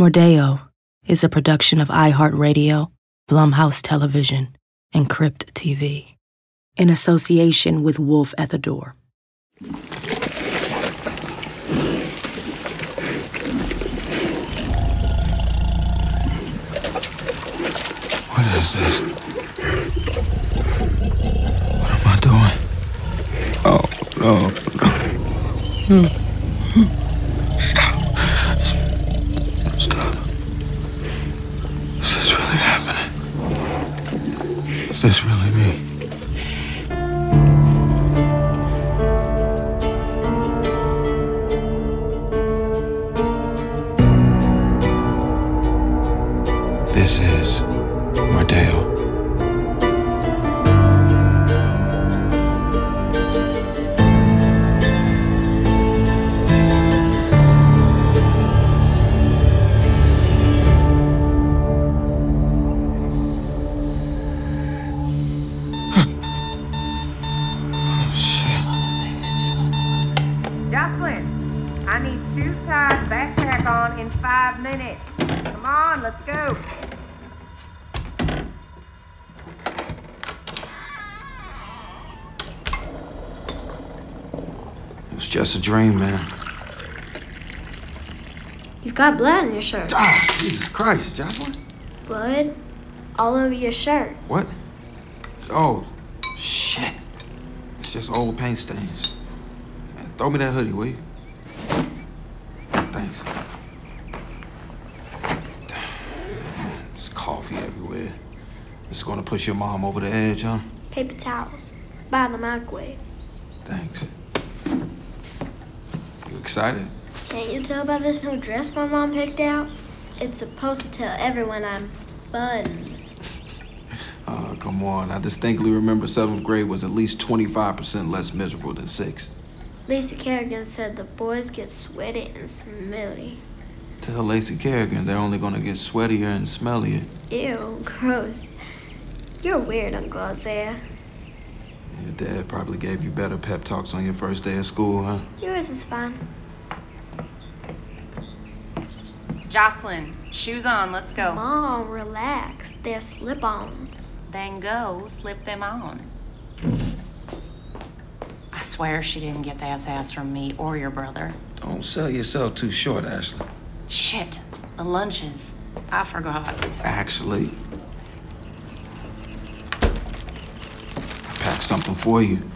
Mordeo is a production of iHeartRadio, Blumhouse Television, and Crypt TV, in association with Wolf at the Door. What is this? What am I doing? Oh, no. Stop. Is this really happening? Is this really me? This is Mordeo. Just a dream, man. You've got blood on your shirt. Ah, Jesus Christ, Jocelyn. Blood all over your shirt. What? Oh, shit. It's just old paint stains. Man, throw me that hoodie, will you? Thanks. Man, there's coffee everywhere. It's gonna push your mom over the edge, huh? Paper towels. By the microwave. Thanks. Excited. Can't you tell by this new dress my mom picked out? It's supposed to tell everyone I'm fun. Oh, come on. I distinctly remember 7th grade was at least 25% less miserable than 6th. Lacey Kerrigan said the boys get sweaty and smelly. Tell Lacey Kerrigan they're only going to get sweatier and smellier. Ew, gross. You're weird, Uncle Isaiah. Your dad probably gave you better pep talks on your first day of school, huh? Yours is fine. Jocelyn, shoes on, let's go. Mom, relax. They're slip-ons. Then go slip them on. I swear she didn't get that ass from me or your brother. Don't sell yourself too short, Ashley. Shit, the lunches. I forgot. Actually, something for you.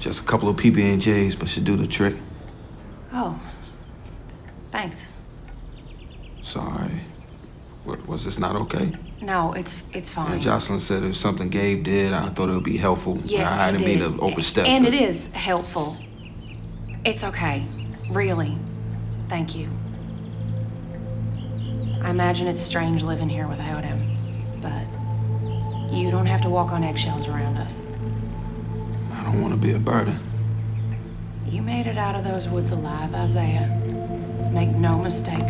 Just a couple of PB&Js, but should do the trick. Oh, thanks. Sorry. Was this not okay? No, it's fine. And Jocelyn said if something Gabe did, I thought it would be helpful. Yes, I didn't mean to overstep. And it is helpful. It's okay. Really. Thank you. I imagine it's strange living here without him, but you don't have to walk on eggshells around us. I don't want to be a burden. You made it out of those woods alive, Isaiah. Make no mistake,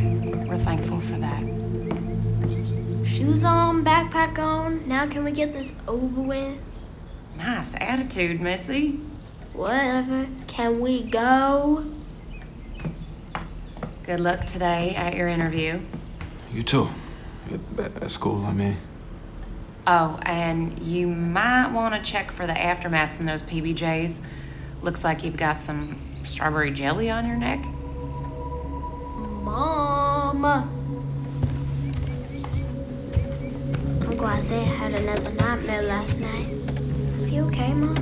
we're thankful for that. Shoes on, backpack on, now can we get this over with? Nice attitude, Missy. Whatever, can we go? Good luck today at your interview. You too. At school, I mean. Oh, and you might want to check for the aftermath from those PBJs. Looks like you've got some strawberry jelly on your neck. Mom! Uncle Isaiah had another nightmare last night. Is he okay, Mom?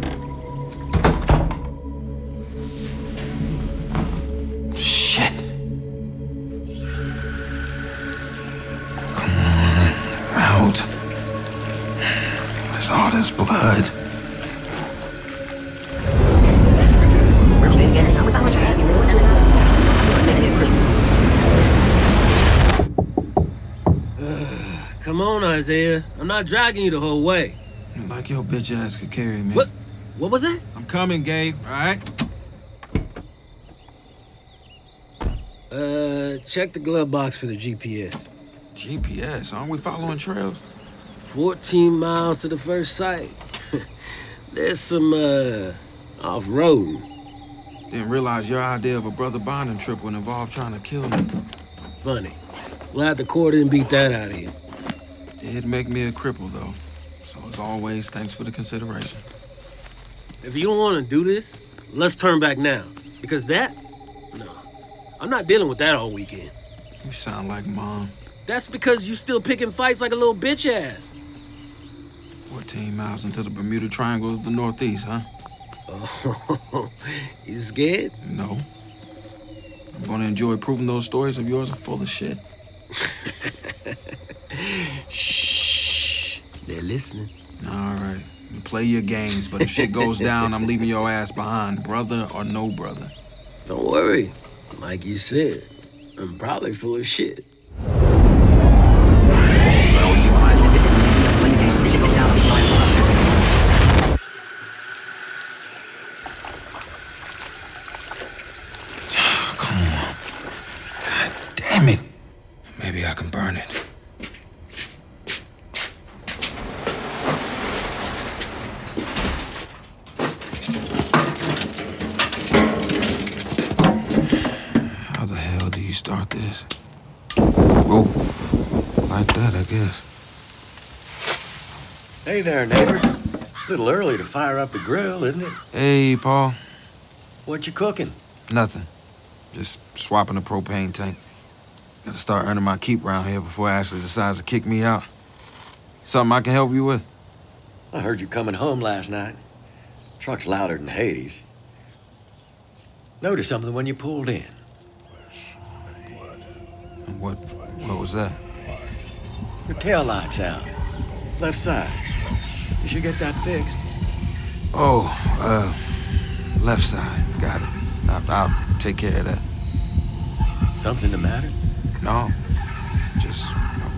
Shit! Come on, out. There's all this blood. Come on, Isaiah. I'm not dragging you the whole way. Like your bitch ass could carry me. What? What was that? I'm coming, Gabe. All right? Check the glove box for the GPS. GPS? Aren't we following trails? 14 miles to the first site. There's some, off-road. Didn't realize your idea of a brother bonding trip would involve trying to kill me. Funny. Glad the court didn't beat that out of you. It'd make me a cripple, though. So as always, thanks for the consideration. If you don't want to do this, let's turn back now. Because that? No. I'm not dealing with that all weekend. You sound like Mom. That's because you still picking fights like a little bitch ass. 14 miles into the Bermuda Triangle of the Northeast, huh? Oh, you scared? No. I'm going to enjoy proving those stories of yours are full of shit. Shh. They're listening. All right. You play your games, but if shit goes down, I'm leaving your ass behind, brother or no brother. Don't worry. Like you said, I'm probably full of shit. I can burn it. How the hell do you start this? Oh, like that, I guess. Hey there, neighbor. A little early to fire up the grill, isn't it? Hey, Paul. What you cooking? Nothing. Just swapping a propane tank. Gotta start earning my keep around here before Ashley decides to kick me out. Something I can help you with? I heard you coming home last night. Truck's louder than Hades. Noticed something when you pulled in. What was that? Your tail light's out. Left side. You should get that fixed. Oh, left side. Got it. I'll take care of that. Something the matter? No, just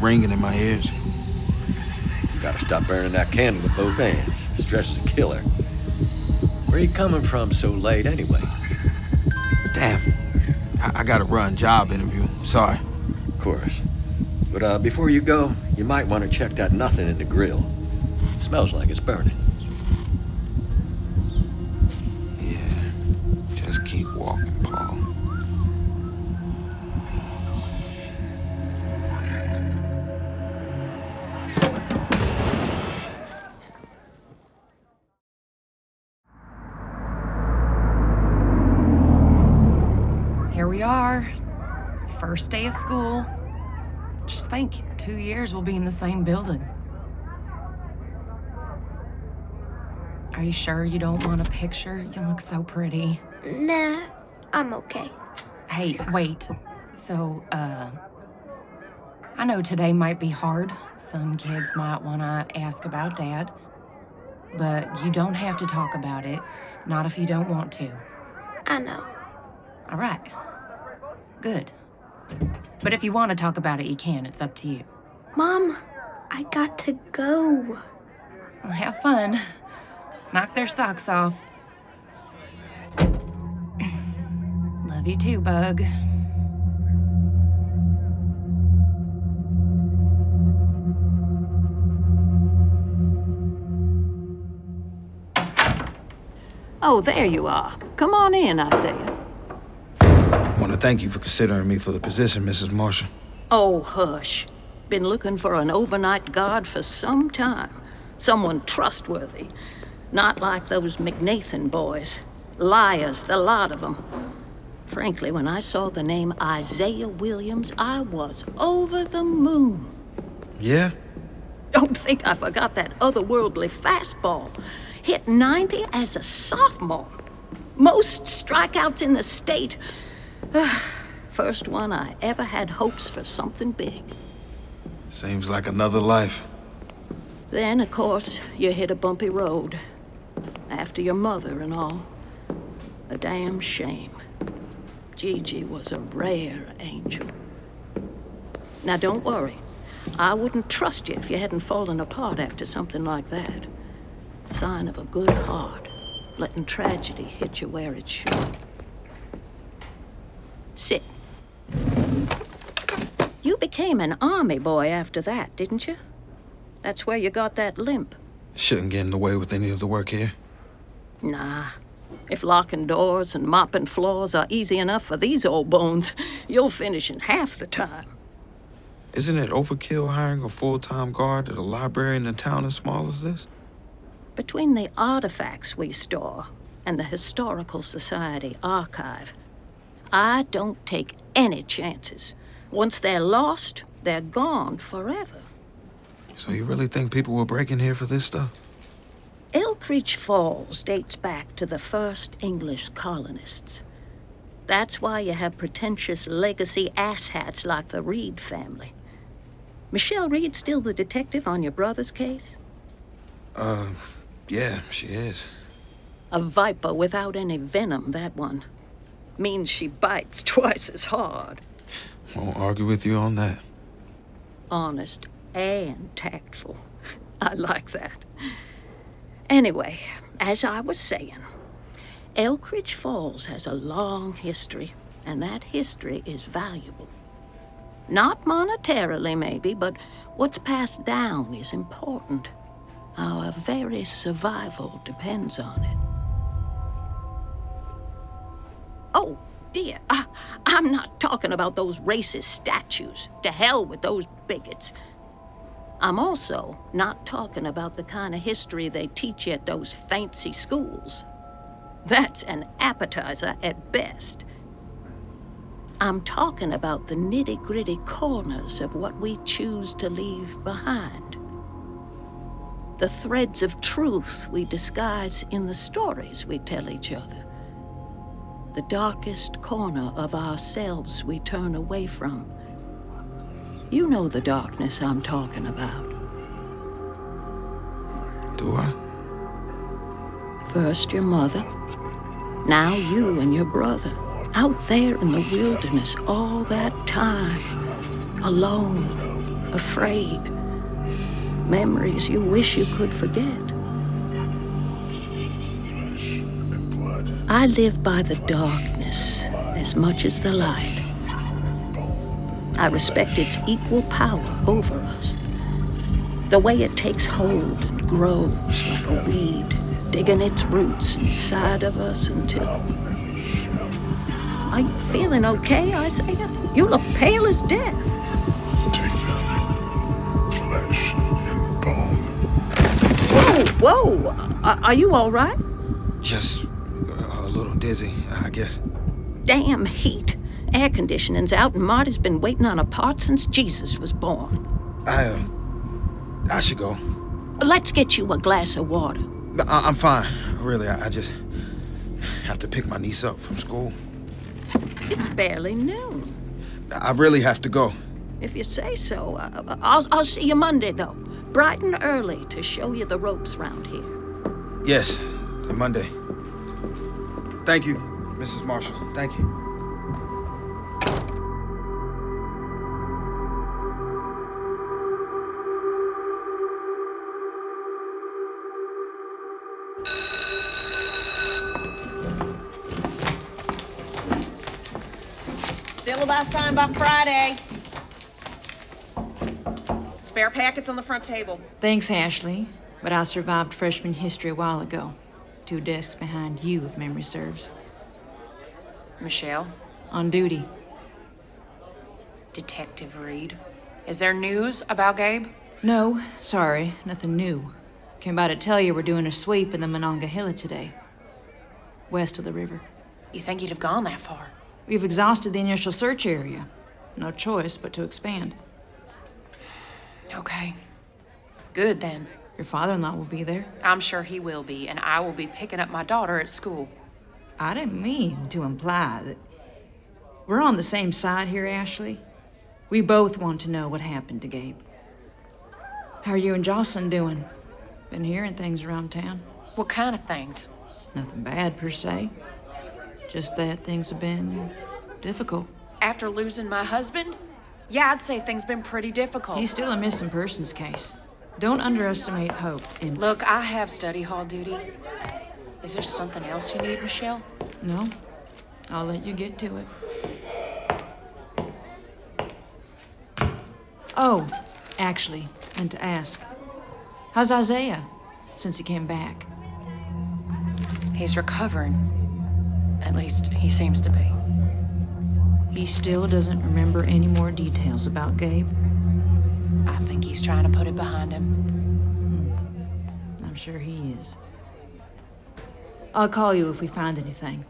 ringing in my ears. You gotta stop burning that candle with both hands. Stress is a killer. Where you coming from so late anyway? Damn, I gotta run job interview. Sorry. Of course. But before you go, you might want to check that nothing in the grill. It smells like it's burning. Yeah, just keep walking, Paul. We are. First day of school. Just think, 2 years we'll be in the same building. Are you sure you don't want a picture? You look so pretty. Nah, I'm okay. Hey, wait. So, I know today might be hard. Some kids might want to ask about Dad. But you don't have to talk about it. Not if you don't want to. I know. All right. Good. But if you want to talk about it, you can. It's up to you. Mom, I got to go. Well, have fun. Knock their socks off. Love you too, Bug. Oh, there you are. Come on in, Isaiah. I want to thank you for considering me for the position, Mrs. Marshall. Oh, hush. Been looking for an overnight guard for some time. Someone trustworthy. Not like those McNathan boys. Liars, the lot of them. Frankly, when I saw the name Isaiah Williams, I was over the moon. Yeah? Don't think I forgot that otherworldly fastball. Hit 90 as a sophomore. Most strikeouts in the state. First one I ever had hopes for something big. Seems like another life. Then, of course, you hit a bumpy road. After your mother and all. A damn shame. Gigi was a rare angel. Now, don't worry. I wouldn't trust you if you hadn't fallen apart after something like that. Sign of a good heart. Letting tragedy hit you where it should. Sit. You became an army boy after that, didn't you? That's where you got that limp. Shouldn't get in the way with any of the work here. Nah. If locking doors and mopping floors are easy enough for these old bones, you'll finish in half the time. Isn't it overkill hiring a full-time guard at a library in a town as small as this? Between the artifacts we store and the Historical Society archive, I don't take any chances. Once they're lost, they're gone forever. So you really think people were breaking here for this stuff? Elkridge Falls dates back to the first English colonists. That's why you have pretentious legacy asshats like the Reed family. Michelle Reed still the detective on your brother's case? Yeah, she is. A viper without any venom, that one. Means she bites twice as hard. Won't argue with you on that. Honest and tactful. I like that. Anyway, as I was saying, Elkridge Falls has a long history, and that history is valuable. Not monetarily, maybe, but what's passed down is important. Our very survival depends on it. Oh, dear, I'm not talking about those racist statues. To hell with those bigots. I'm also not talking about the kind of history they teach you at those fancy schools. That's an appetizer at best. I'm talking about the nitty-gritty corners of what we choose to leave behind. The threads of truth we disguise in the stories we tell each other. The darkest corner of ourselves we turn away from. You know the darkness I'm talking about. Do I? First your mother. Now you and your brother. Out there in the wilderness all that time. Alone. Afraid. Memories you wish you could forget. I live by the darkness as much as the light. I respect its equal power over us. The way it takes hold and grows like a weed, digging its roots inside of us until... Are you feeling okay, Isaiah? You look pale as death. Take that flesh and bone. Whoa, whoa! Are you all right? Just a little dizzy, I guess. Damn heat. Air conditioning's out, and Marty's been waiting on a part since Jesus was born. I should go. Let's get you a glass of water. I'm fine. Really, I just have to pick my niece up from school. It's barely noon. I really have to go. If you say so. I'll see you Monday, though. Bright and early to show you the ropes round here. Yes, Monday. Thank you, Mrs. Marshall. Thank you. Last time by Friday. Spare packets on the front table. Thanks, Ashley. But I survived freshman history a while ago. 2 desks behind you, if memory serves. Michelle? On duty. Detective Reed. Is there news about Gabe? No, sorry. Nothing new. Came by to tell you we're doing a sweep in the Monongahela today. West of the river. You think you'd have gone that far? We've exhausted the initial search area. No choice but to expand. Okay. Good, then. Your father-in-law will be there. I'm sure he will be, and I will be picking up my daughter at school. I didn't mean to imply that... We're on the same side here, Ashley. We both want to know what happened to Gabe. How are you and Jocelyn doing? Been hearing things around town. What kind of things? Nothing bad, per se. Just that things have been difficult. After losing my husband? Yeah, I'd say things been pretty difficult. He's still a missing persons case. Don't underestimate hope in... Look, I have study hall duty. Is there something else you need, Michelle? No. I'll let you get to it. Oh, actually, meant to ask. How's Isaiah since he came back? He's recovering. At least, he seems to be. He still doesn't remember any more details about Gabe? I think he's trying to put it behind him. I'm sure he is. I'll call you if we find anything.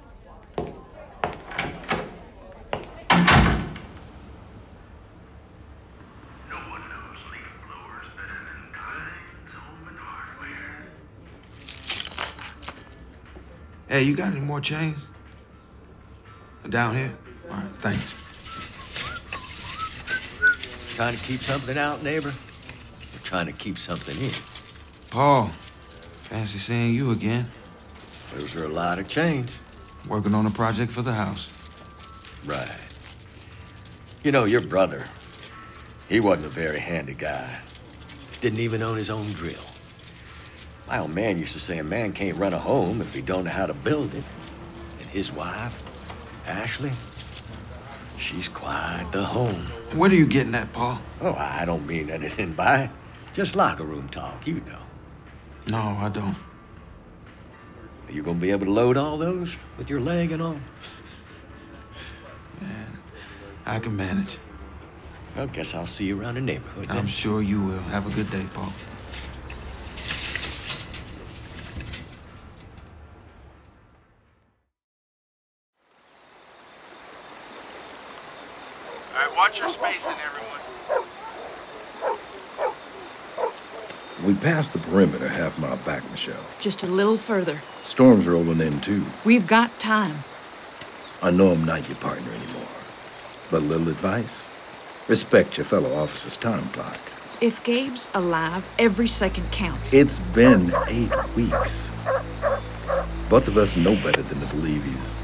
Hey, you got any more chains? Down here? All right, thanks. Trying to keep something out, neighbor? Or trying to keep something in? Paul, fancy seeing you again. Those are a lot of chains. Working on a project for the house. Right. You know, your brother, he wasn't a very handy guy. Didn't even own his own drill. My old man used to say a man can't run a home if he don't know how to build it. And his wife, Ashley, she's quite the home. What are you getting at, Paul? Oh, I don't mean anything by it. Just locker room talk, you know. No, I don't. Are you gonna be able to load all those with your leg and all? Man, I can manage. I guess I'll see you around the neighborhood. I'm sure you will. Have a good day, Paul. Watch your space in, everyone. We passed the perimeter a half mile back, Michelle. Just a little further. Storm's rolling in, too. We've got time. I know I'm not your partner anymore, but a little advice. Respect your fellow officer's time clock. If Gabe's alive, every second counts. It's been 8 weeks. Both of us know better than to believe he's...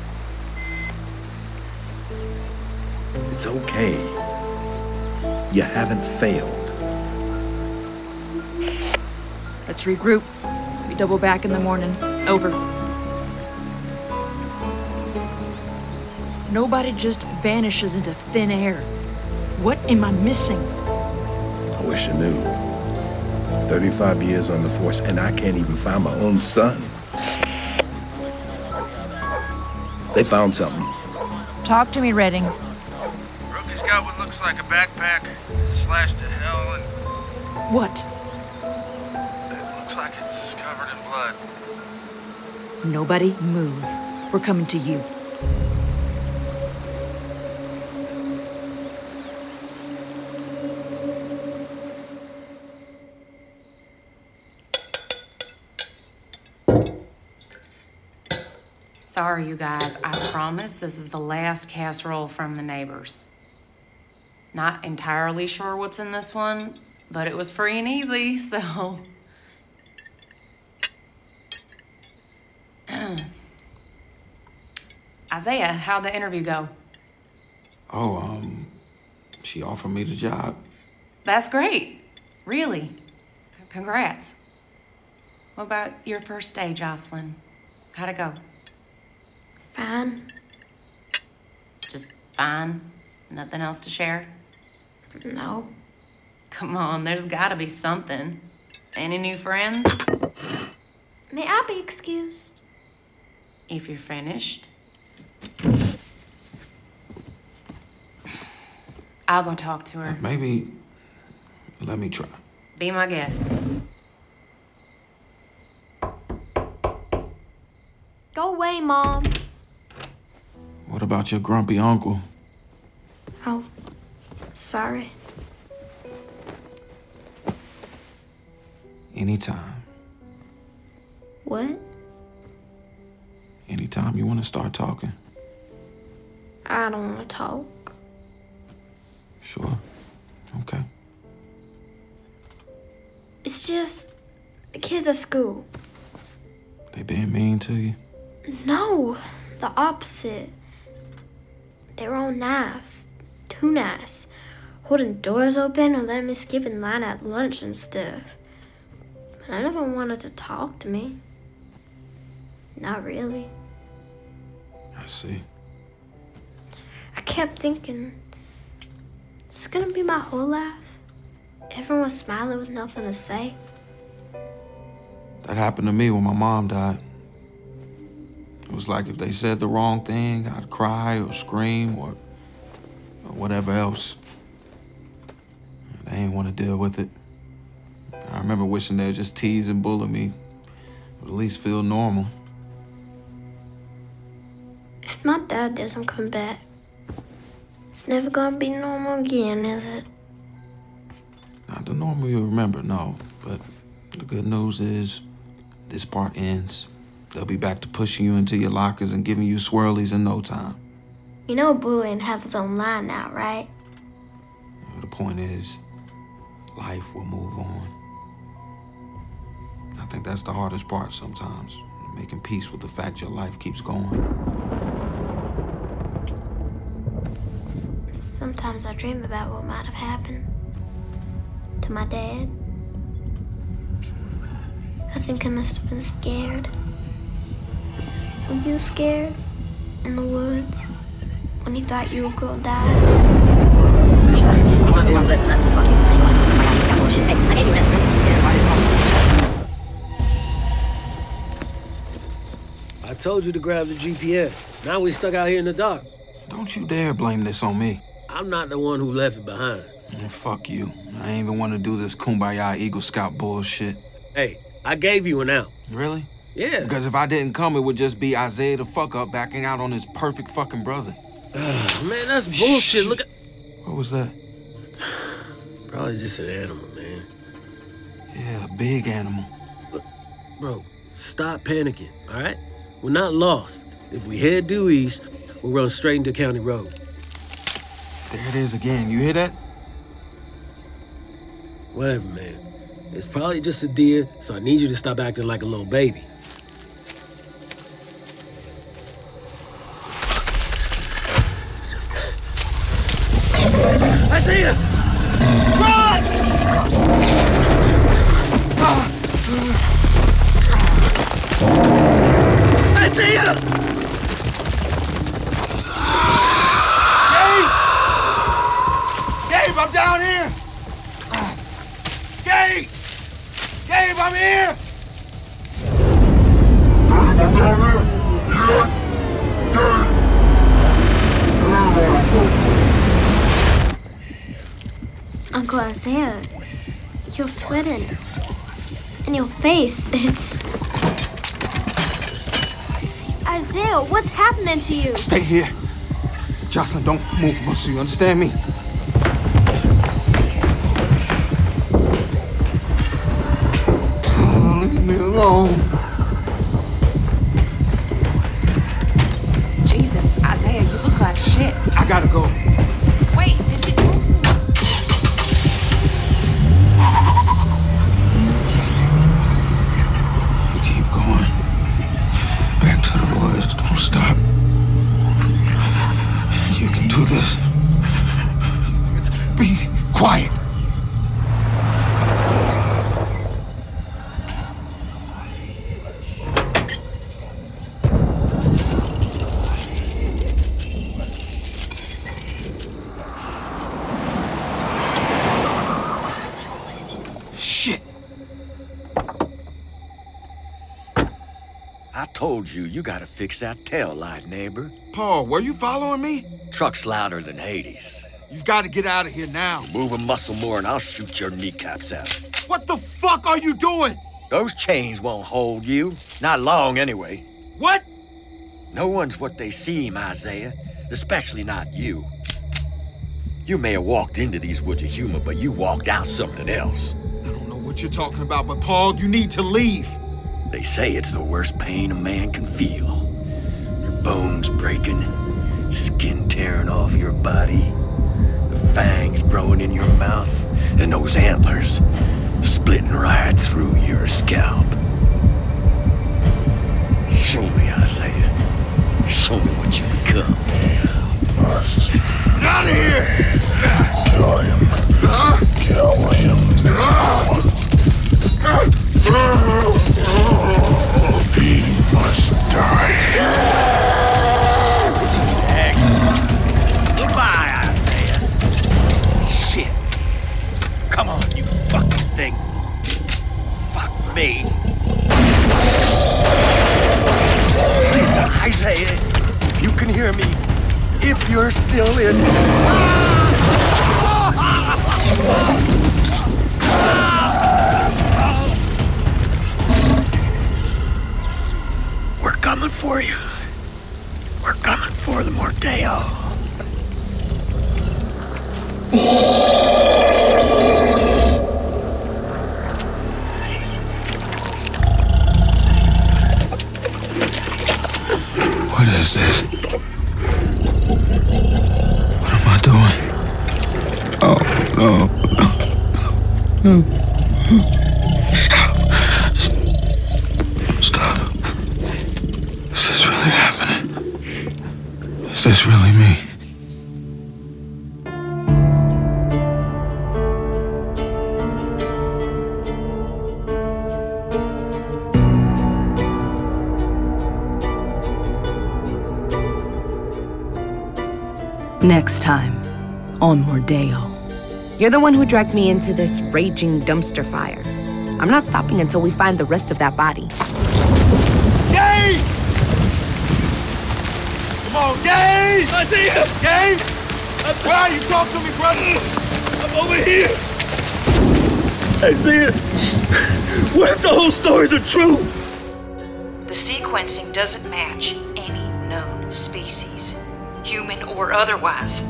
It's okay. You haven't failed. Let's regroup. We double back in the morning. Over. Nobody just vanishes into thin air. What am I missing? I wish I knew. 35 years on the force, and I can't even find my own son. They found something. Talk to me, Redding. He's got what looks like a backpack, slashed to hell, and... What? It looks like it's covered in blood. Nobody move. We're coming to you. Sorry, you guys. I promise this is the last casserole from the neighbors. Not entirely sure what's in this one, but it was free and easy, so. Isaiah, how'd the interview go? Oh, she offered me the job. That's great. Really. Congrats. What about your first day, Jocelyn? How'd it go? Fine. Just fine? Nothing else to share? No. Come on, there's gotta be something. Any new friends? May I be excused? If you're finished. I'll go talk to her. Maybe, let me try. Be my guest. Go away, Mom. What about your grumpy uncle? Oh, sorry. Anytime. What? Anytime you want to start talking. I don't want to talk. Sure. Okay. It's just the kids at school. They being mean to you? No, the opposite. They're all nice. Too nice, holding doors open or letting me skip in line at lunch and stuff. But none of them wanted to talk to me. Not really. I see. I kept thinking, this is gonna be my whole life. Everyone smiling with nothing to say. That happened to me when my mom died. It was like if they said the wrong thing, I'd cry or scream or whatever else. They ain't want to deal with it. I remember wishing they would just tease and bully me. It would at least feel normal. If my dad doesn't come back, it's never gonna be normal again, is it? Not the normal you'll remember, no. But the good news is, this part ends. They'll be back to pushing you into your lockers and giving you swirlies in no time. You know Boo have his own line now, right? You know, the point is, life will move on. I think that's the hardest part sometimes, making peace with the fact your life keeps going. Sometimes I dream about what might have happened to my dad. I think I must have been scared. Were you scared in the woods when you thought you were going to die? I told you to grab the GPS. Now we stuck out here in the dark. Don't you dare blame this on me. I'm not the one who left it behind. Oh, fuck you. I ain't even want to do this kumbaya Eagle Scout bullshit. Hey, I gave you an out. Really? Yeah. Because if I didn't come, it would just be Isaiah the fuck-up backing out on his perfect fucking brother. Man, that's bullshit. Shh. Look at... What was that? Probably just an animal, man. Yeah, a big animal. Look, bro, stop panicking, all right? We're not lost. If we head due east, we'll run straight into County Road. There it is again. You hear that? Whatever, man. It's probably just a deer, so I need you to stop acting like a little baby. I see you! Run! I see you! Gabe! Gabe, I'm down here! Gabe! Gabe, I'm here! Uncle Isaiah, you're sweating. And your face, it's... Isaiah, what's happening to you? Stay here. Jocelyn, don't move much, you understand me? Leave me alone. Jesus, Isaiah, you look like shit. I gotta go. Wait, did you keep going? Back to the woods. Don't stop. You can do this. Be quiet. Told you gotta fix that tail light, neighbor. Paul, were you following me? Truck's louder than Hades. You've got to get out of here now. Move a muscle more and I'll shoot your kneecaps out. What the fuck are you doing? Those chains won't hold you. Not long, anyway. What? No one's what they seem, Isaiah. Especially not you. You may have walked into these woods of humor, but you walked out something else. I don't know what you're talking about, but Paul, you need to leave. They say it's the worst pain a man can feel. Your bones breaking, skin tearing off your body, the fangs growing in your mouth, and those antlers splitting right through your scalp. Show me, Isaiah. Show me what you become. Get out of here! Kill him. Kill him. He must die. Goodbye, Isaiah. Shit. Come on, you fucking thing. Fuck me. Listen, Isaiah, if you can hear me, if you're still in... Stop. Is this really happening? Is this really me? Next time on Mordeo. You're the one who dragged me into this raging dumpster fire. I'm not stopping until we find the rest of that body. Gabe! Come on, Gabe! Isaiah! Gabe! Why are you talking to me, brother? I'm over here. Isaiah, what if the whole stories are true? The sequencing doesn't match any known species. Human or otherwise.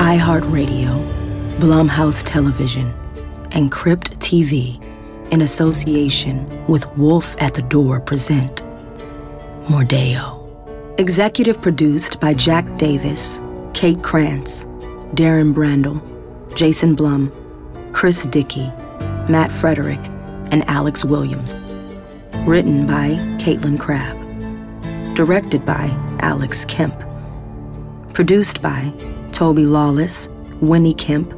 iHeartRadio, Blumhouse Television, and Crypt TV, in association with Wolf at the Door, present Mordeo. Executive produced by Jack Davis, Kate Krantz, Darren Brandel, Jason Blum, Chris Dickey, Matt Frederick, and Alex Williams. Written by Caitlin Crab. Directed by Alex Kemp. Produced by Toby Lawless, Winnie Kemp,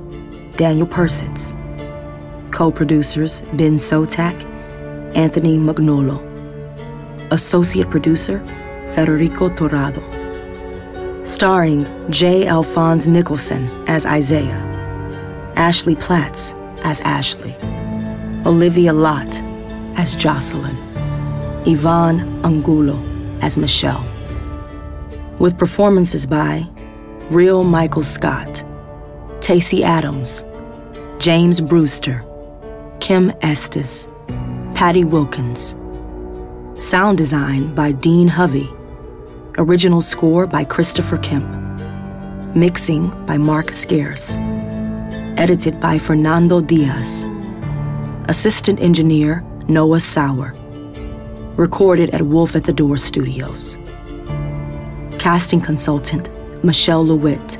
Daniel Persitz. Co-producers Ben Sotak, Anthony Magnolo. Associate producer, Federico Torrado. Starring J. Alphonse Nicholson as Isaiah, Ashley Platts as Ashley, Olivia Lott as Jocelyn, Yvonne Angulo as Michelle, with performances by Real Michael Scott, Tacy Adams, James Brewster, Kim Estes, Patty Wilkins. Sound design by Dean Hovey. Original score by Christopher Kemp. Mixing by Mark Skares. Edited by Fernando Diaz. Assistant engineer Noah Sauer. Recorded at Wolf at the Door Studios. Casting consultant, Michelle LeWitt.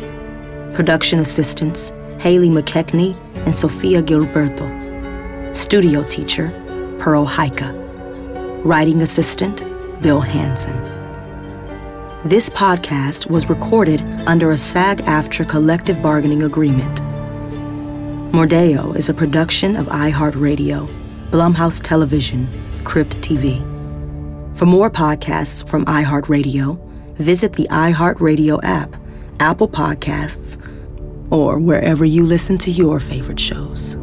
Production assistants, Haley McKechnie and Sofia Gilberto. Studio teacher, Pearl Haika. Writing assistant, Bill Hansen. This podcast was recorded under a SAG-AFTRA collective bargaining agreement. Mordeo is a production of iHeartRadio, Blumhouse Television, Crypt TV. For more podcasts from iHeartRadio, visit the iHeartRadio app, Apple Podcasts, or wherever you listen to your favorite shows.